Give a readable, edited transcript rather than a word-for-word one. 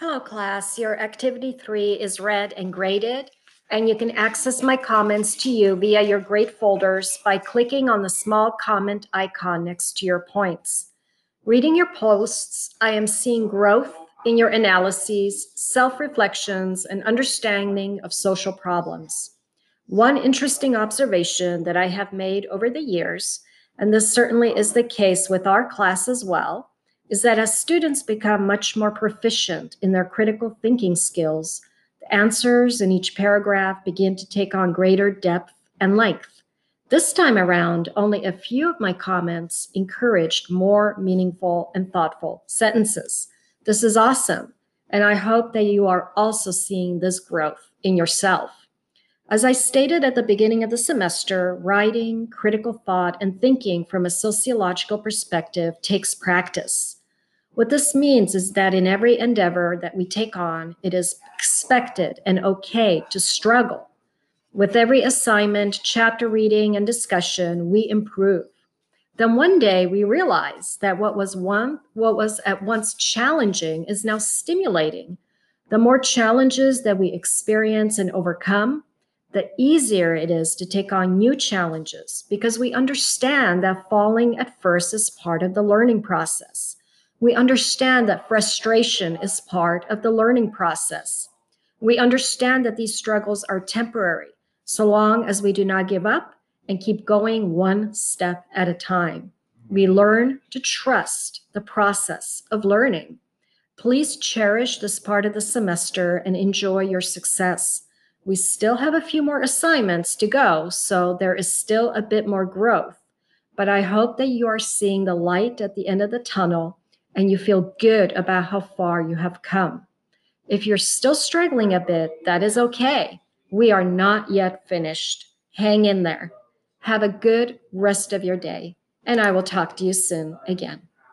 Hello, class. Your activity 3 is read and graded, and you can access my comments to you via your grade folders by clicking on the small comment icon next to your points. Reading your posts, I am seeing growth in your analyses, self-reflections, and understanding of social problems. One interesting observation that I have made over the years, and this certainly is the case with our class as well, is that as students become much more proficient in their critical thinking skills, the answers in each paragraph begin to take on greater depth and length. This time around, only a few of my comments encouraged more meaningful and thoughtful sentences. This is awesome, and I hope that you are also seeing this growth in yourself. As I stated at the beginning of the semester, writing, critical thought, and thinking from a sociological perspective takes practice. What this means is that in every endeavor that we take on, it is expected and okay to struggle. With every assignment, chapter reading, and discussion, we improve. Then one day we realize that what was at once challenging is now stimulating. The more challenges that we experience and overcome, the easier it is to take on new challenges because we understand that falling at first is part of the learning process. We understand that frustration is part of the learning process. We understand that these struggles are temporary, so long as we do not give up and keep going one step at a time. We learn to trust the process of learning. Please cherish this part of the semester and enjoy your success. We still have a few more assignments to go, so there is still a bit more growth, but I hope that you are seeing the light at the end of the tunnel and you feel good about how far you have come. If you're still struggling a bit, that is okay. We are not yet finished. Hang in there. Have a good rest of your day, and I will talk to you soon again.